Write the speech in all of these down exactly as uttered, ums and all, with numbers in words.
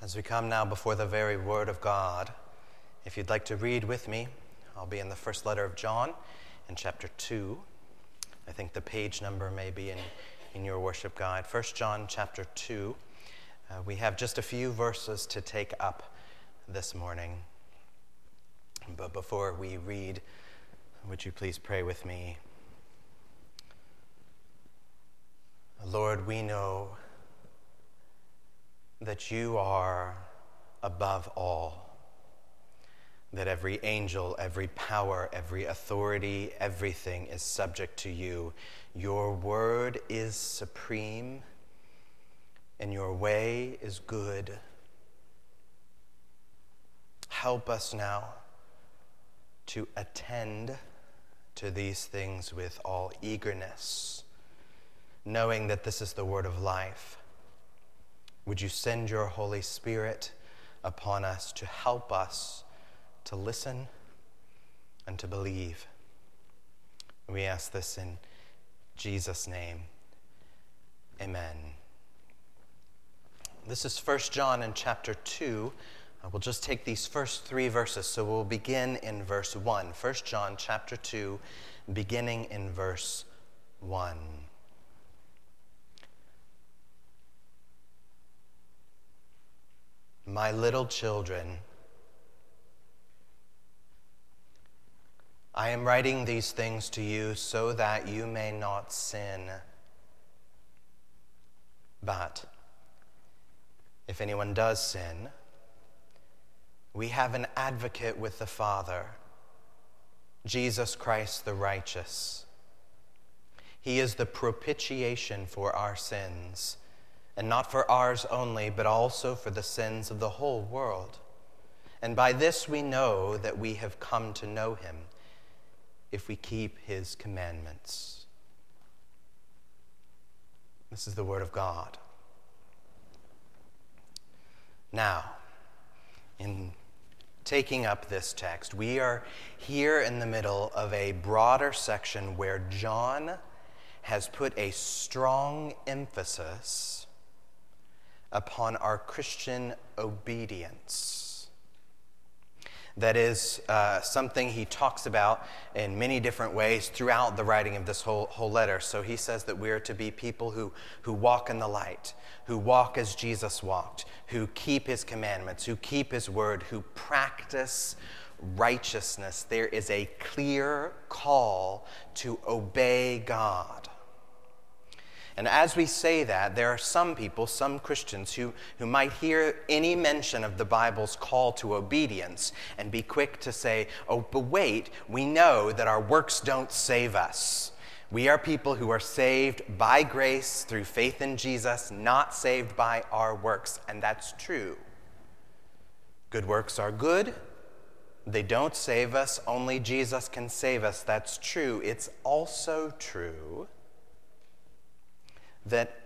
As we come now before the very Word of God, if you'd like to read with me, I'll be in the first letter of John in chapter two. I think the page number may be in, in your worship guide. First John chapter two. Uh, we have just a few verses to take up this morning. But before we read, would you please pray with me? Lord, we know that you are above all, that every angel, every power, every authority, everything is subject to you. Your word is supreme, and your way is good. Help us now to attend to these things with all eagerness, knowing that this is the word of life. Would you send your Holy Spirit upon us to help us to listen and to believe? We ask this in Jesus' name. Amen. This is First John in chapter two. We'll just take these first three verses, so we'll begin in verse one. First John chapter two, beginning in verse one. My little children, I am writing these things to you so that you may not sin. But if anyone does sin, we have an advocate with the Father, Jesus Christ the righteous. He is the propitiation for our sins, and not for ours only, but also for the sins of the whole world. And by this we know that we have come to know him, if we keep his commandments. This is the word of God. Now, in taking up this text, we are here in the middle of a broader section where John has put a strong emphasis upon our Christian obedience. That is uh, something he talks about in many different ways throughout the writing of this whole, whole letter. So he says that we are to be people who, who walk in the light, who walk as Jesus walked, who keep his commandments, who keep his word, who practice righteousness. There is a clear call to obey God. And as we say that, there are some people, some Christians, who, who might hear any mention of the Bible's call to obedience and be quick to say, oh, but wait, we know that our works don't save us. We are people who are saved by grace through faith in Jesus, not saved by our works. And that's true. Good works are good. They don't save us. Only Jesus can save us. That's true. It's also true that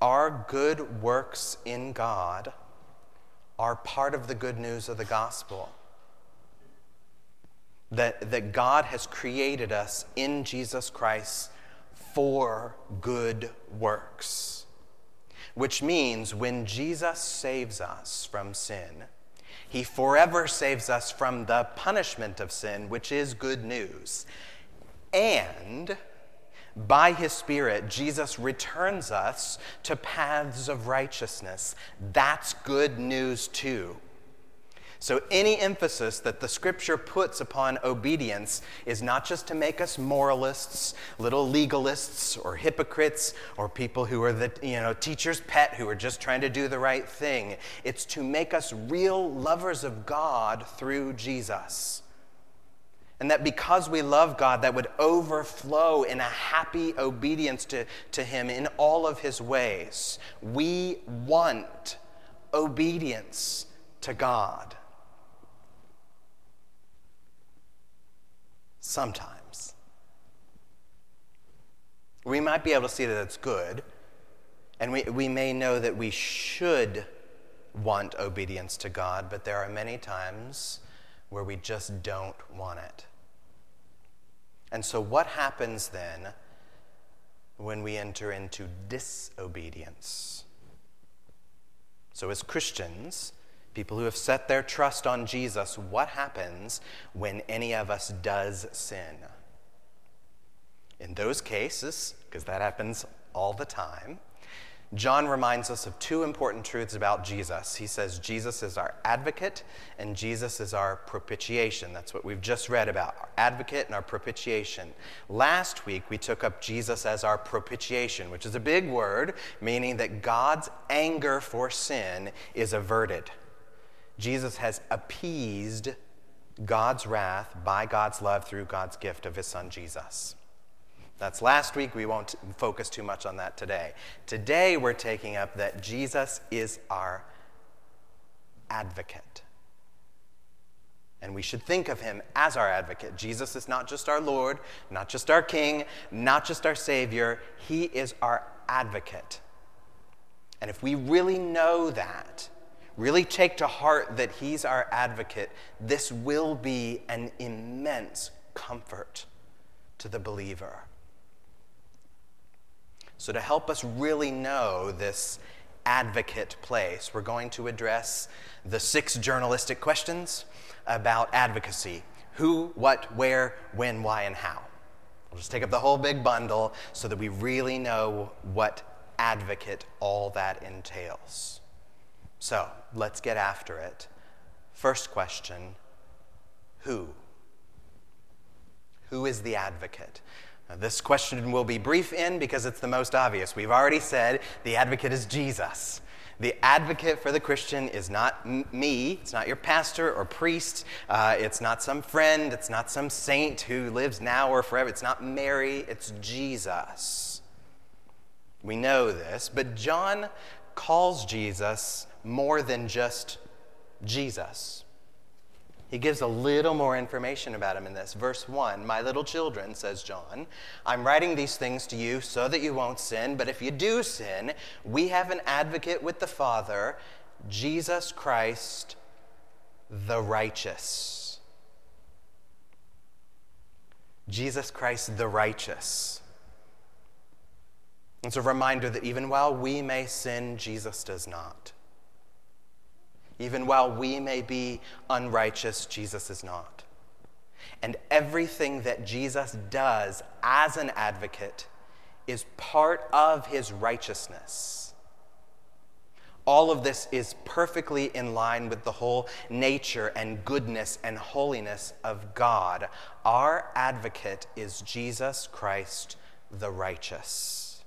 our good works in God are part of the good news of the gospel. That, that God has created us in Jesus Christ for good works. Which means when Jesus saves us from sin, he forever saves us from the punishment of sin, which is good news. And by his Spirit, Jesus returns us to paths of righteousness. That's good news too. So any emphasis that the Scripture puts upon obedience is not just to make us moralists, little legalists, or hypocrites, or people who are the, you know, teacher's pet who are just trying to do the right thing. It's to make us real lovers of God through Jesus. And that because we love God, that would overflow in a happy obedience to, to him in all of his ways. We want obedience to God. Sometimes. We might be able to see that it's good, and we, we may know that we should want obedience to God, but there are many times where we just don't want it. And so what happens then when we enter into disobedience? So as Christians, people who have set their trust on Jesus, what happens when any of us does sin? In those cases, because that happens all the time, John reminds us of two important truths about Jesus. He says Jesus is our advocate and Jesus is our propitiation. That's what we've just read about, our advocate and our propitiation. Last week, we took up Jesus as our propitiation, which is a big word, meaning that God's anger for sin is averted. Jesus has appeased God's wrath by God's love through God's gift of his son, Jesus. That's last week. We won't focus too much on that today. Today, we're taking up that Jesus is our advocate. And we should think of him as our advocate. Jesus is not just our Lord, not just our King, not just our Savior. He is our advocate. And if we really know that, really take to heart that he's our advocate, this will be an immense comfort to the believer. So to help us really know this advocate place, we're going to address the six journalistic questions about advocacy. Who, what, where, when, why, and how. We'll just take up the whole big bundle so that we really know what advocate all that entails. So let's get after it. First question, who? Who is the advocate? Now, this question will be brief in because it's the most obvious. We've already said the advocate is Jesus. The advocate for the Christian is not m- me. It's not your pastor or priest. Uh, it's not some friend. It's not some saint who lives now or forever. It's not Mary. It's Jesus. We know this, but John calls Jesus more than just Jesus. He gives a little more information about him in this. Verse one, "My little children," says John, "I'm writing these things to you so that you won't sin. But if you do sin, we have an advocate with the Father, Jesus Christ, the righteous." Jesus Christ, the righteous. It's a reminder that even while we may sin, Jesus does not. Even while we may be unrighteous, Jesus is not. And everything that Jesus does as an advocate is part of his righteousness. All of this is perfectly in line with the whole nature and goodness and holiness of God. Our advocate is Jesus Christ, the righteous.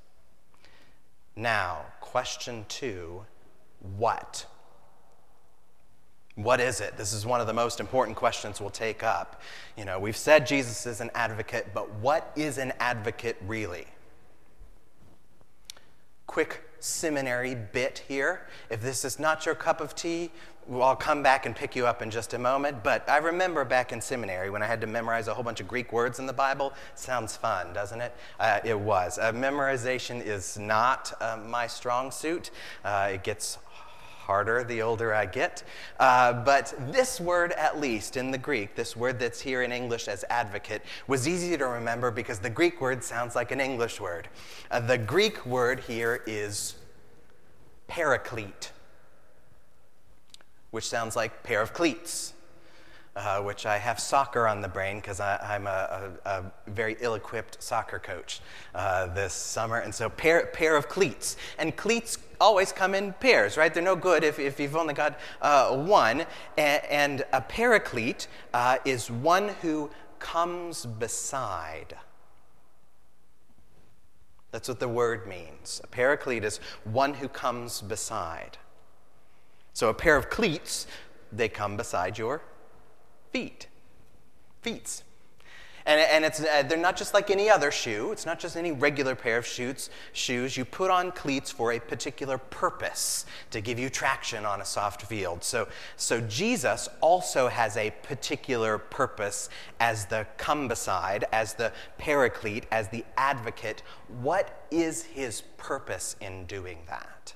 Now, question two, what? What is it? This is one of the most important questions we'll take up. You know, we've said Jesus is an advocate, but what is an advocate really? Quick seminary bit here. If this is not your cup of tea, I'll come back and pick you up in just a moment. But I remember back in seminary when I had to memorize a whole bunch of Greek words in the Bible. Sounds fun, doesn't it? Uh, it was. Uh, memorization is not uh, my strong suit. Uh, it gets harder the older I get. Uh, but this word, at least in the Greek, this word that's here in English as advocate, was easy to remember because the Greek word sounds like an English word. Uh, the Greek word here is paraclete, which sounds like pair of cleats, uh, which I have soccer on the brain because I'm a, a, a very ill-equipped soccer coach uh, this summer. And so pair, pair of cleats. And cleats always come in pairs, right? They're no good if, if you've only got uh, one. A- and a paraclete uh, is one who comes beside. That's what the word means. A paraclete is one who comes beside. So a pair of cleats, they come beside your feet. Feets. And, and it's, uh, they're not just like any other shoe. It's not just any regular pair of shoes. shoes. You put on cleats for a particular purpose, to give you traction on a soft field. So, so Jesus also has a particular purpose as the come beside, as the paraclete, as the advocate. What is his purpose in doing that?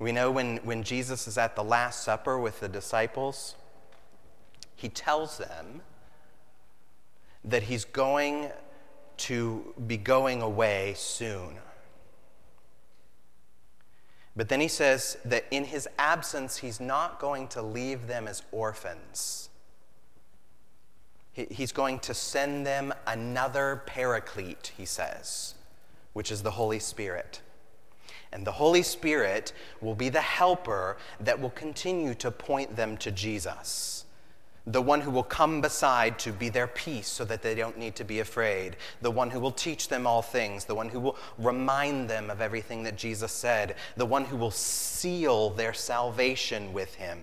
We know when, when Jesus is at the Last Supper with the disciples, he tells them that he's going to be going away soon. But then he says that in his absence, he's not going to leave them as orphans. He's going to send them another paraclete, he says, which is the Holy Spirit. And the Holy Spirit will be the helper that will continue to point them to Jesus, the one who will come beside to be their peace so that they don't need to be afraid, the one who will teach them all things, the one who will remind them of everything that Jesus said, the one who will seal their salvation with him.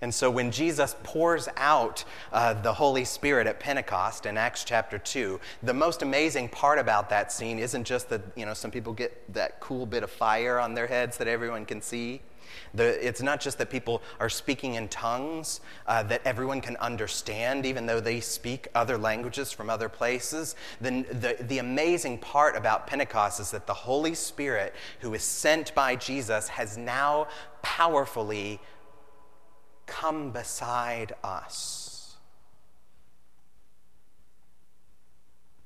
And so when Jesus pours out uh, the Holy Spirit at Pentecost in Acts chapter two, the most amazing part about that scene isn't just that, you know, some people get that cool bit of fire on their heads that everyone can see. The, it's not just that people are speaking in tongues uh, that everyone can understand, even though they speak other languages from other places. The, the, the amazing part about Pentecost is that the Holy Spirit, who is sent by Jesus, has now powerfully come beside us.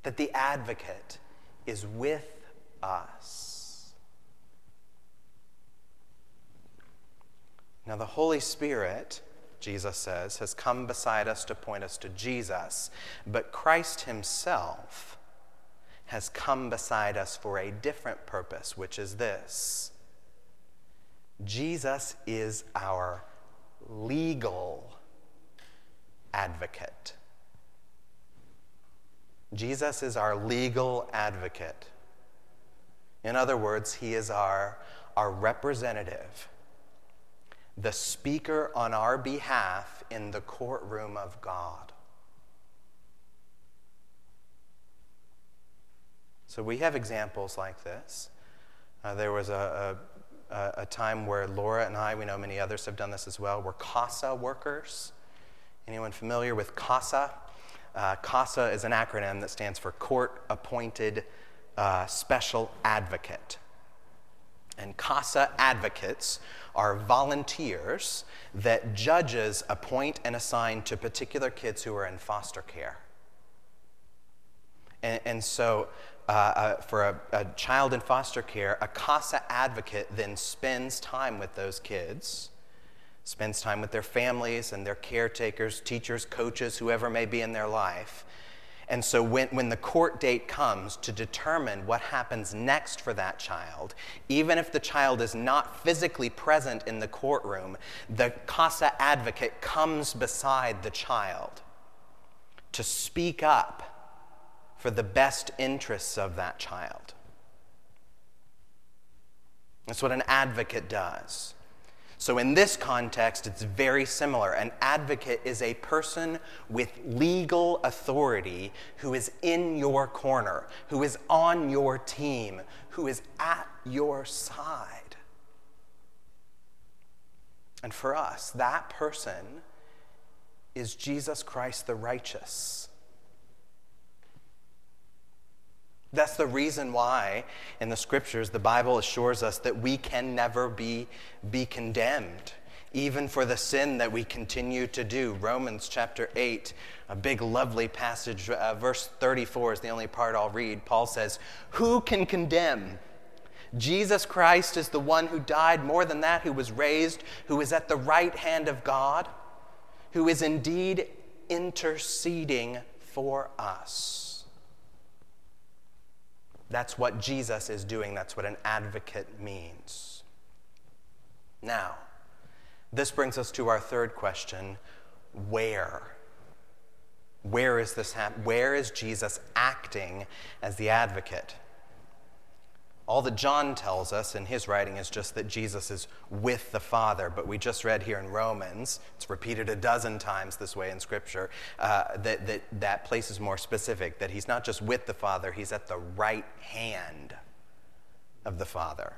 That the advocate is with us. Now the Holy Spirit, Jesus says, has come beside us to point us to Jesus, but Christ himself has come beside us for a different purpose, which is this: Jesus is our legal advocate. Jesus is our legal advocate. In other words, he is our, our representative, the speaker on our behalf in the courtroom of God. So we have examples like this. Uh, there was a, a a time where Laura and I, we know many others have done this as well, were CASA workers. Anyone familiar with CASA? Uh, CASA is an acronym that stands for Court Appointed uh, Special Advocate. And CASA advocates are volunteers that judges appoint and assign to particular kids who are in foster care. And, and so Uh, uh, for a, a child in foster care, a CASA advocate then spends time with those kids, spends time with their families and their caretakers, teachers, coaches, whoever may be in their life. And so when, when the court date comes to determine what happens next for that child, even if the child is not physically present in the courtroom, the CASA advocate comes beside the child to speak up for the best interests of that child. That's what an advocate does. So in this context, it's very similar. An advocate is a person with legal authority who is in your corner, who is on your team, who is at your side. And for us, that person is Jesus Christ the righteous. That's the reason why in the scriptures the Bible assures us that we can never be, be condemned, even for the sin that we continue to do. Romans chapter eight, a big lovely passage, uh, verse thirty-four is the only part I'll read. Paul says, "Who can condemn? Jesus Christ is the one who died, more than that, who was raised, who is at the right hand of God, who is indeed interceding for us." That's what Jesus is doing. That's what an advocate means. Now, this brings us to our third question: where? Where is this hap- Where is Jesus acting as the advocate? All that John tells us in his writing is just that Jesus is with the Father, but we just read here in Romans, it's repeated a dozen times this way in Scripture, uh, that, that that place is more specific, that he's not just with the Father, he's at the right hand of the Father.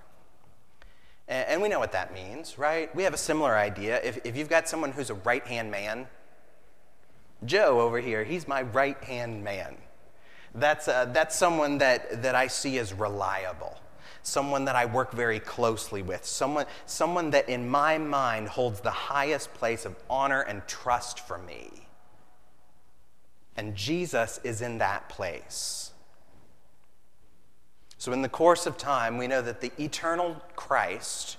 And, and we know what that means, right? We have a similar idea. If, if you've got someone who's a right-hand man, Joe over here, he's my right-hand man. That's uh, that's someone that, that I see as reliable, someone that I work very closely with, someone someone that in my mind holds the highest place of honor and trust for me. And Jesus is in that place. So in the course of time, we know that the eternal Christ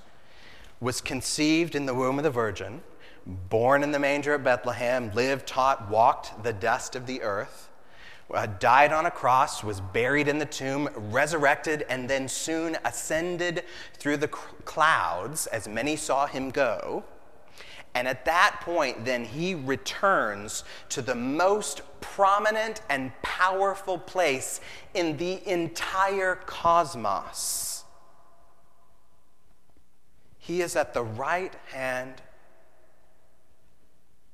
was conceived in the womb of the Virgin, born in the manger at Bethlehem, lived, taught, walked the dust of the earth, died on a cross, was buried in the tomb, resurrected, and then soon ascended through the clouds, as many saw him go. And at that point, then he returns to the most prominent and powerful place in the entire cosmos. He is at the right hand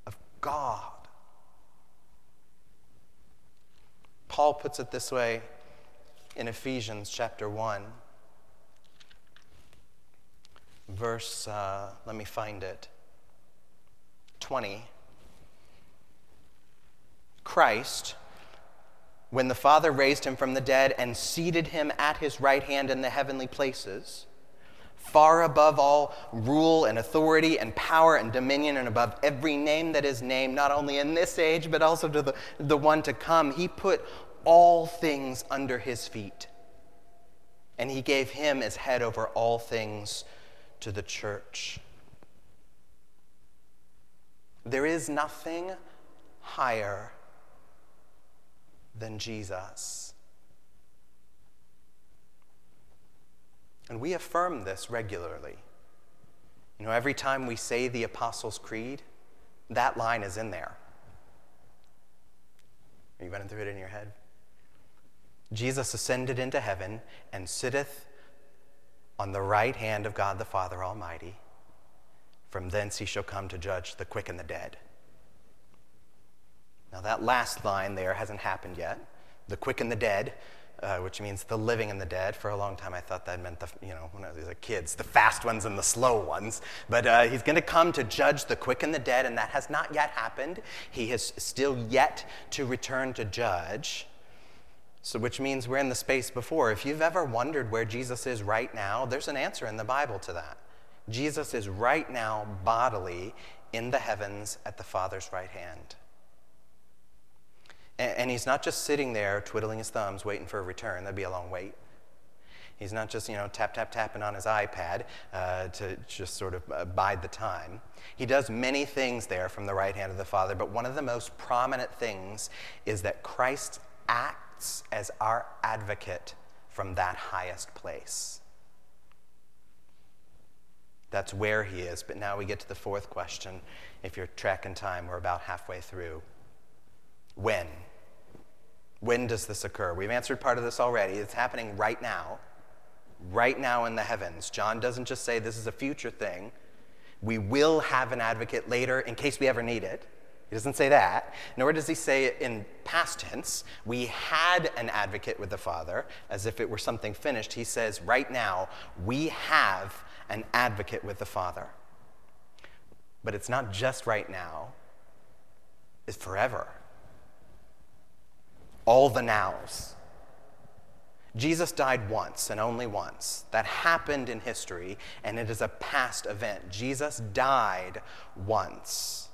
of God. Paul puts it this way in Ephesians chapter one, verse, uh, let me find it, twenty. Christ, when the Father raised him from the dead and seated him at his right hand in the heavenly places, far above all rule and authority and power and dominion and above every name that is named, not only in this age but also to the, the one to come, he put all things under his feet. And he gave him as head over all things to the church. There is nothing higher than Jesus. And we affirm this regularly. You know, every time we say the Apostles' Creed, that line is in there. Are you running through it in your head? Jesus ascended into heaven and sitteth on the right hand of God the Father Almighty. From thence he shall come to judge the quick and the dead. Now that last line there hasn't happened yet. The quick and the dead, uh, which means the living and the dead. For a long time I thought that meant the, you know, when I was a kid, the fast ones and the slow ones. But uh, he's going to come to judge the quick and the dead, and that has not yet happened. He has still yet to return to judge. So which means we're in the space before. If you've ever wondered where Jesus is right now, there's an answer in the Bible to that. Jesus is right now bodily in the heavens at the Father's right hand. And, and he's not just sitting there twiddling his thumbs waiting for a return. That'd be a long wait. He's not just, you know, tap, tap, tapping on his iPad uh, to just sort of uh, bide the time. He does many things there from the right hand of the Father, but one of the most prominent things is that Christ acts as our advocate from that highest place. That's where he is. But now we get to the fourth question. If you're tracking time, we're about halfway through. When? When does this occur? We've answered part of this already. It's happening right now. Right now in the heavens. John doesn't just say this is a future thing. We will have an advocate later in case we ever need it. He doesn't say that. Nor does he say it in past tense. We had an advocate with the Father, as if it were something finished. He says right now, we have an advocate with the Father. But it's not just right now. It's forever. All the nows. Jesus died once and only once. That happened in history, and it is a past event. Jesus died once.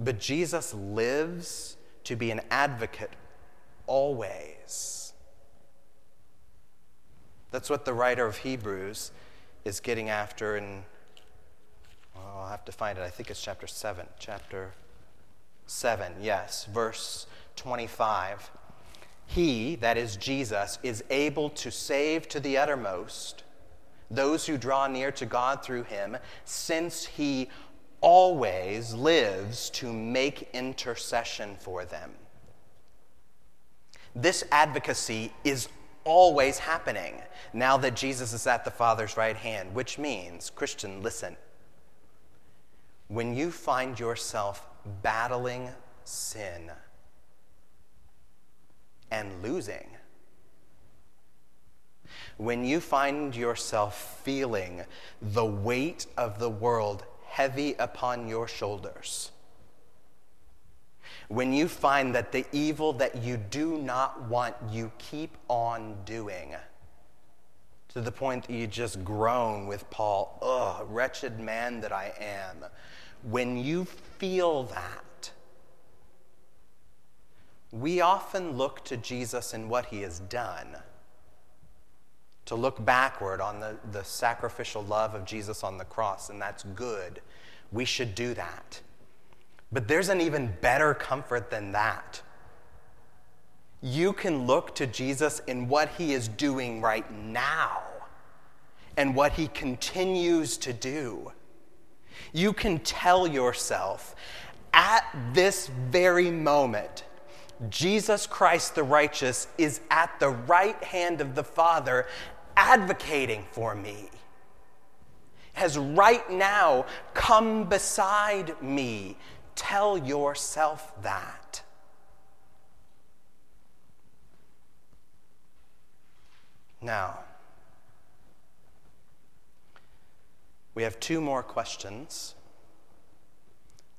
But Jesus lives to be an advocate always. That's what the writer of Hebrews is getting after in, well, I'll have to find it. I think it's chapter seven. Chapter seven, yes, verse twenty-five. He, that is Jesus, is able to save to the uttermost those who draw near to God through him, since he always lives to make intercession for them. This advocacy is always happening now that Jesus is at the Father's right hand, which means, Christian, listen, when you find yourself battling sin and losing, when you find yourself feeling the weight of the world heavy upon your shoulders, when you find that the evil that you do not want, you keep on doing, to the point that you just groan with Paul, ugh, wretched man that I am. When you feel that, we often look to Jesus and what he has done to look backward on the, the sacrificial love of Jesus on the cross, and that's good. We should do that. But there's an even better comfort than that. You can look to Jesus in what he is doing right now and what he continues to do. You can tell yourself, at this very moment, Jesus Christ the righteous is at the right hand of the Father advocating for me, has right now come beside me. Tell yourself that. Now, we have two more questions.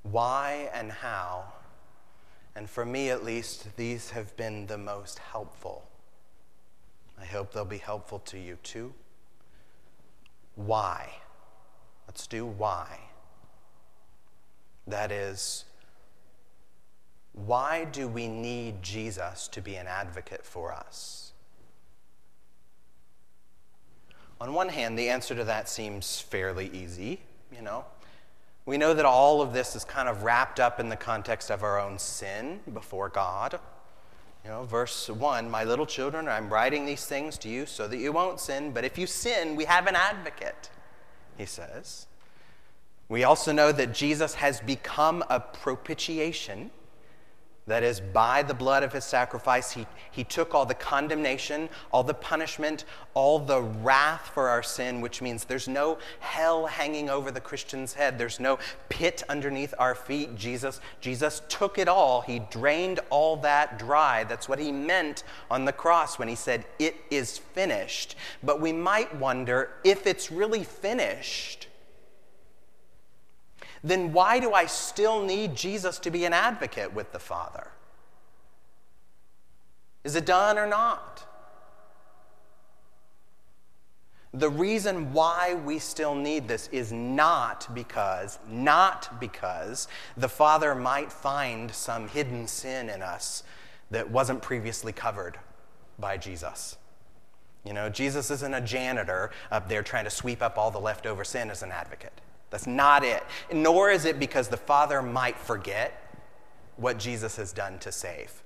Why and how? And for me, at least, these have been the most helpful. I hope they'll be helpful to you too. Why? Let's do why. That is, why do we need Jesus to be an advocate for us? On one hand, the answer to that seems fairly easy, you know. We know that all of this is kind of wrapped up in the context of our own sin before God. You know, verse one, my little children, I'm writing these things to you so that you won't sin, but if you sin, we have an advocate, he says. We also know that Jesus has become a propitiation. That is, by the blood of his sacrifice, he, he took all the condemnation, all the punishment, all the wrath for our sin, which means there's no hell hanging over the Christian's head. There's no pit underneath our feet. Jesus, Jesus took it all. He drained all that dry. That's what he meant on the cross when he said, it is finished. But we might wonder, if it's really finished, then why do I still need Jesus to be an advocate with the Father? Is it done or not? The reason why we still need this is not because, not because the Father might find some hidden sin in us that wasn't previously covered by Jesus. You know, Jesus isn't a janitor up there trying to sweep up all the leftover sin as an advocate. That's not it. Nor is it because the Father might forget what Jesus has done to save.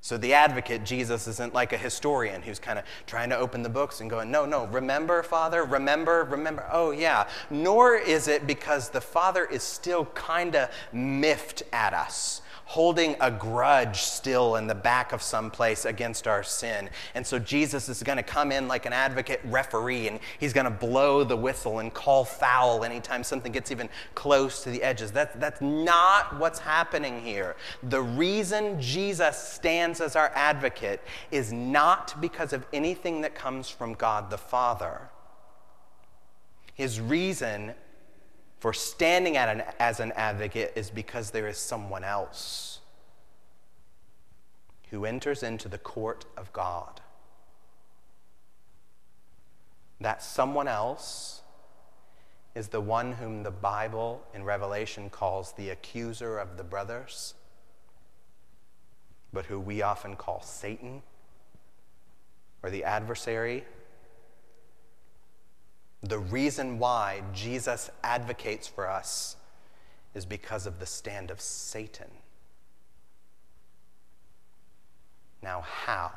So the advocate, Jesus, isn't like a historian who's kind of trying to open the books and going, no, no, remember, Father, remember, remember. Oh, yeah. Nor is it because the Father is still kind of miffed at us, holding a grudge still in the back of some place against our sin. And so Jesus is going to come in like an advocate referee, and he's going to blow the whistle and call foul anytime something gets even close to the edges. That, that's not what's happening here. The reason Jesus stands as our advocate is not because of anything that comes from God the Father. His reason for standing at an, as an advocate is because there is someone else who enters into the court of God. That someone else is the one whom the Bible in Revelation calls the accuser of the brothers, but who we often call Satan or the adversary. The reason why Jesus advocates for us is because of the stand of Satan. Now, how?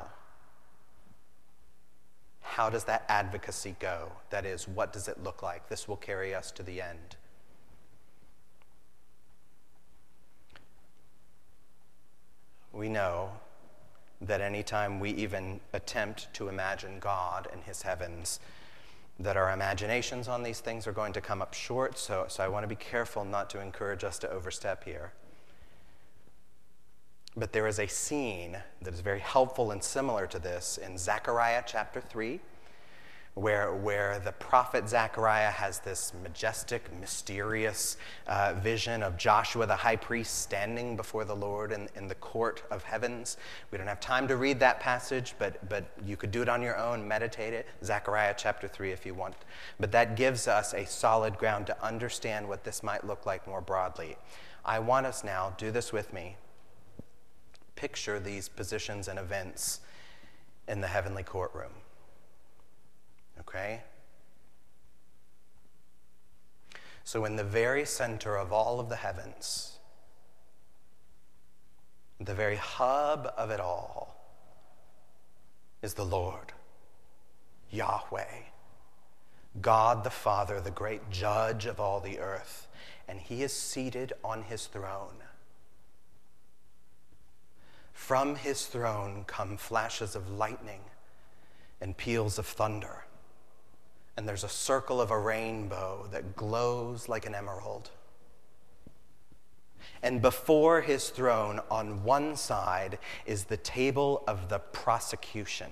How does that advocacy go? That is, what does it look like? This will carry us to the end. We know that anytime we even attempt to imagine God and his heavens, that our imaginations on these things are going to come up short, so, so I want to be careful not to encourage us to overstep here. But there is a scene that is very helpful and similar to this in Zechariah chapter three, where, where the prophet Zechariah has this majestic, mysterious uh, vision of Joshua the high priest standing before the Lord in, in the court of heavens. We don't have time to read that passage, but, but you could do it on your own, meditate it, Zechariah chapter three if you want. But that gives us a solid ground to understand what this might look like more broadly. I want us now, do this with me, picture these positions and events in the heavenly courtroom. Okay? So in the very center of all of the heavens, the very hub of it all, is the Lord, Yahweh, God the Father, the great judge of all the earth, and he is seated on his throne. From his throne come flashes of lightning and peals of thunder, and there's a circle of a rainbow that glows like an emerald. And before his throne, on one side, is the table of the prosecution.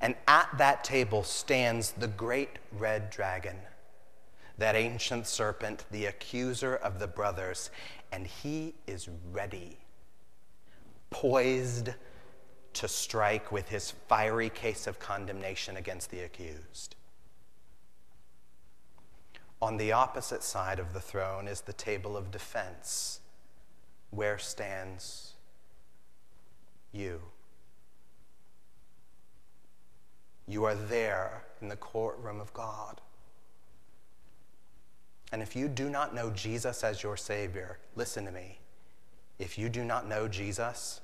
And at that table stands the great red dragon, that ancient serpent, the accuser of the brothers, and he is ready, poised to strike with his fiery case of condemnation against the accused. On the opposite side of the throne is the table of defense, where stands you. You are there in the courtroom of God. And if you do not know Jesus as your Savior, listen to me. If you do not know Jesus,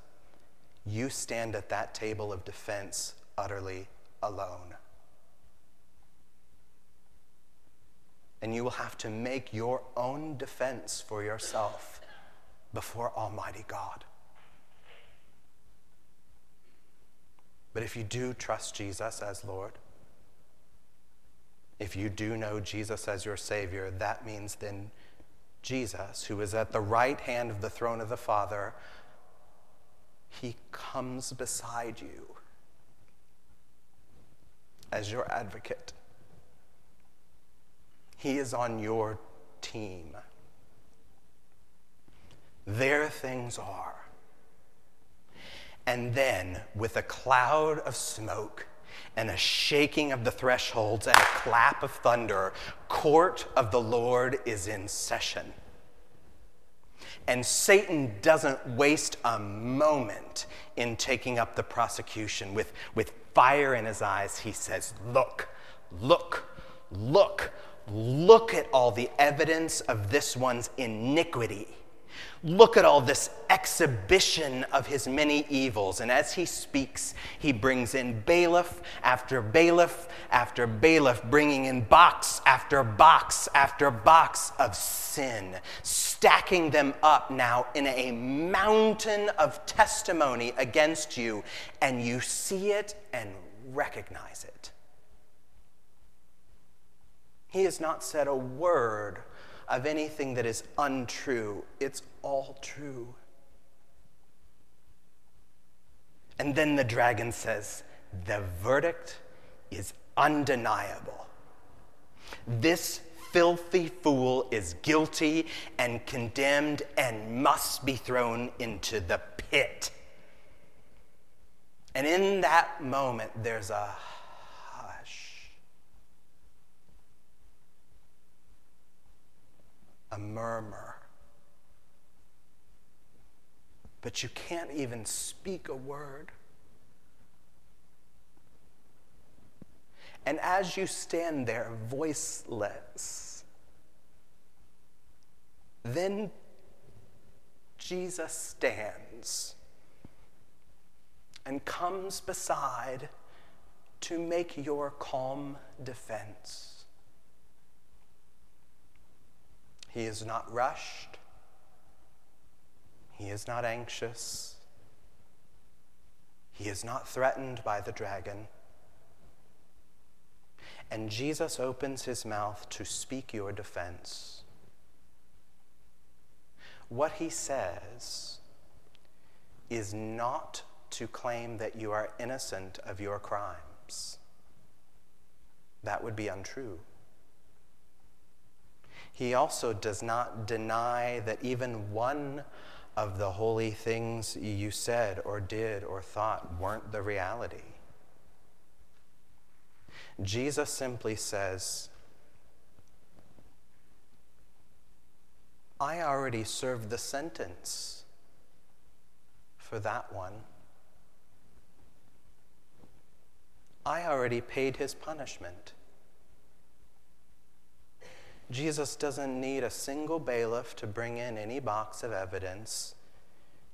you stand at that table of defense utterly alone. And you will have to make your own defense for yourself before Almighty God. But if you do trust Jesus as Lord, if you do know Jesus as your Savior, that means then Jesus, who is at the right hand of the throne of the Father, he comes beside you as your advocate. He is on your team. There things are. And then, with a cloud of smoke and a shaking of the thresholds and a clap of thunder, court of the Lord is in session. And Satan doesn't waste a moment in taking up the prosecution. With, with fire in his eyes, he says, "Look, look, look. Look at all the evidence of this one's iniquity. Look at all this exhibition of his many evils." And as he speaks, he brings in bailiff after bailiff after bailiff, bringing in box after box after box of sin, stacking them up now in a mountain of testimony against you, and you see it and recognize it. He has not said a word of anything that is untrue. It's all true. And then the dragon says, "The verdict is undeniable. This filthy fool is guilty and condemned and must be thrown into the pit." And in that moment, there's a A murmur. But you can't even speak a word. And as you stand there voiceless, then Jesus stands and comes beside to make your calm defense. He is not rushed. He is not anxious. He is not threatened by the dragon. And Jesus opens his mouth to speak your defense. What he says is not to claim that you are innocent of your crimes. That would be untrue. He also does not deny that even one of the holy things you said or did or thought weren't the reality. Jesus simply says, "I already served the sentence for that one. I already paid his punishment. Jesus doesn't need a single bailiff to bring in any box of evidence.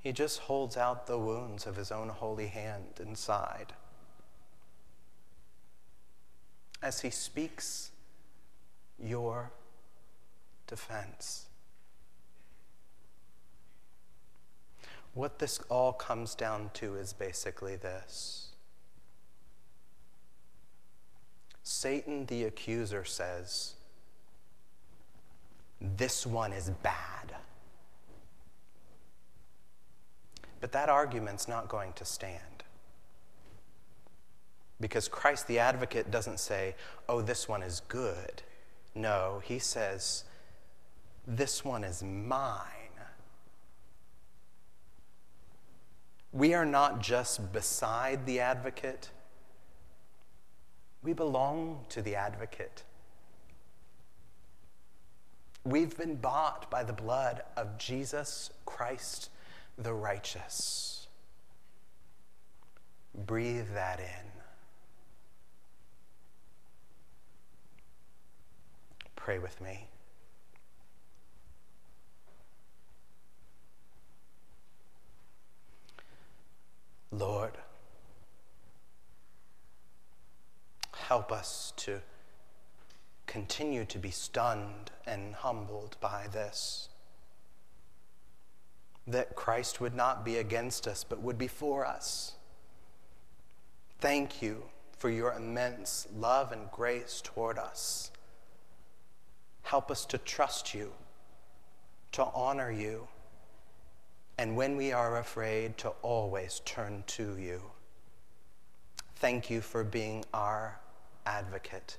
He just holds out the wounds of his own holy hand and side. As he speaks your defense. What this all comes down to is basically this. Satan the accuser says, this one is bad. But that argument's not going to stand. Because Christ the advocate doesn't say, oh, this one is good. No, he says, this one is mine. We are not just beside the advocate. We belong to the advocate. We've been bought by the blood of Jesus Christ the righteous. Breathe that in. Pray with me. Lord, help us to continue to be stunned and humbled by this. That Christ would not be against us, but would be for us. Thank you for your immense love and grace toward us. Help us to trust you, to honor you, and when we are afraid, to always turn to you. Thank you for being our advocate.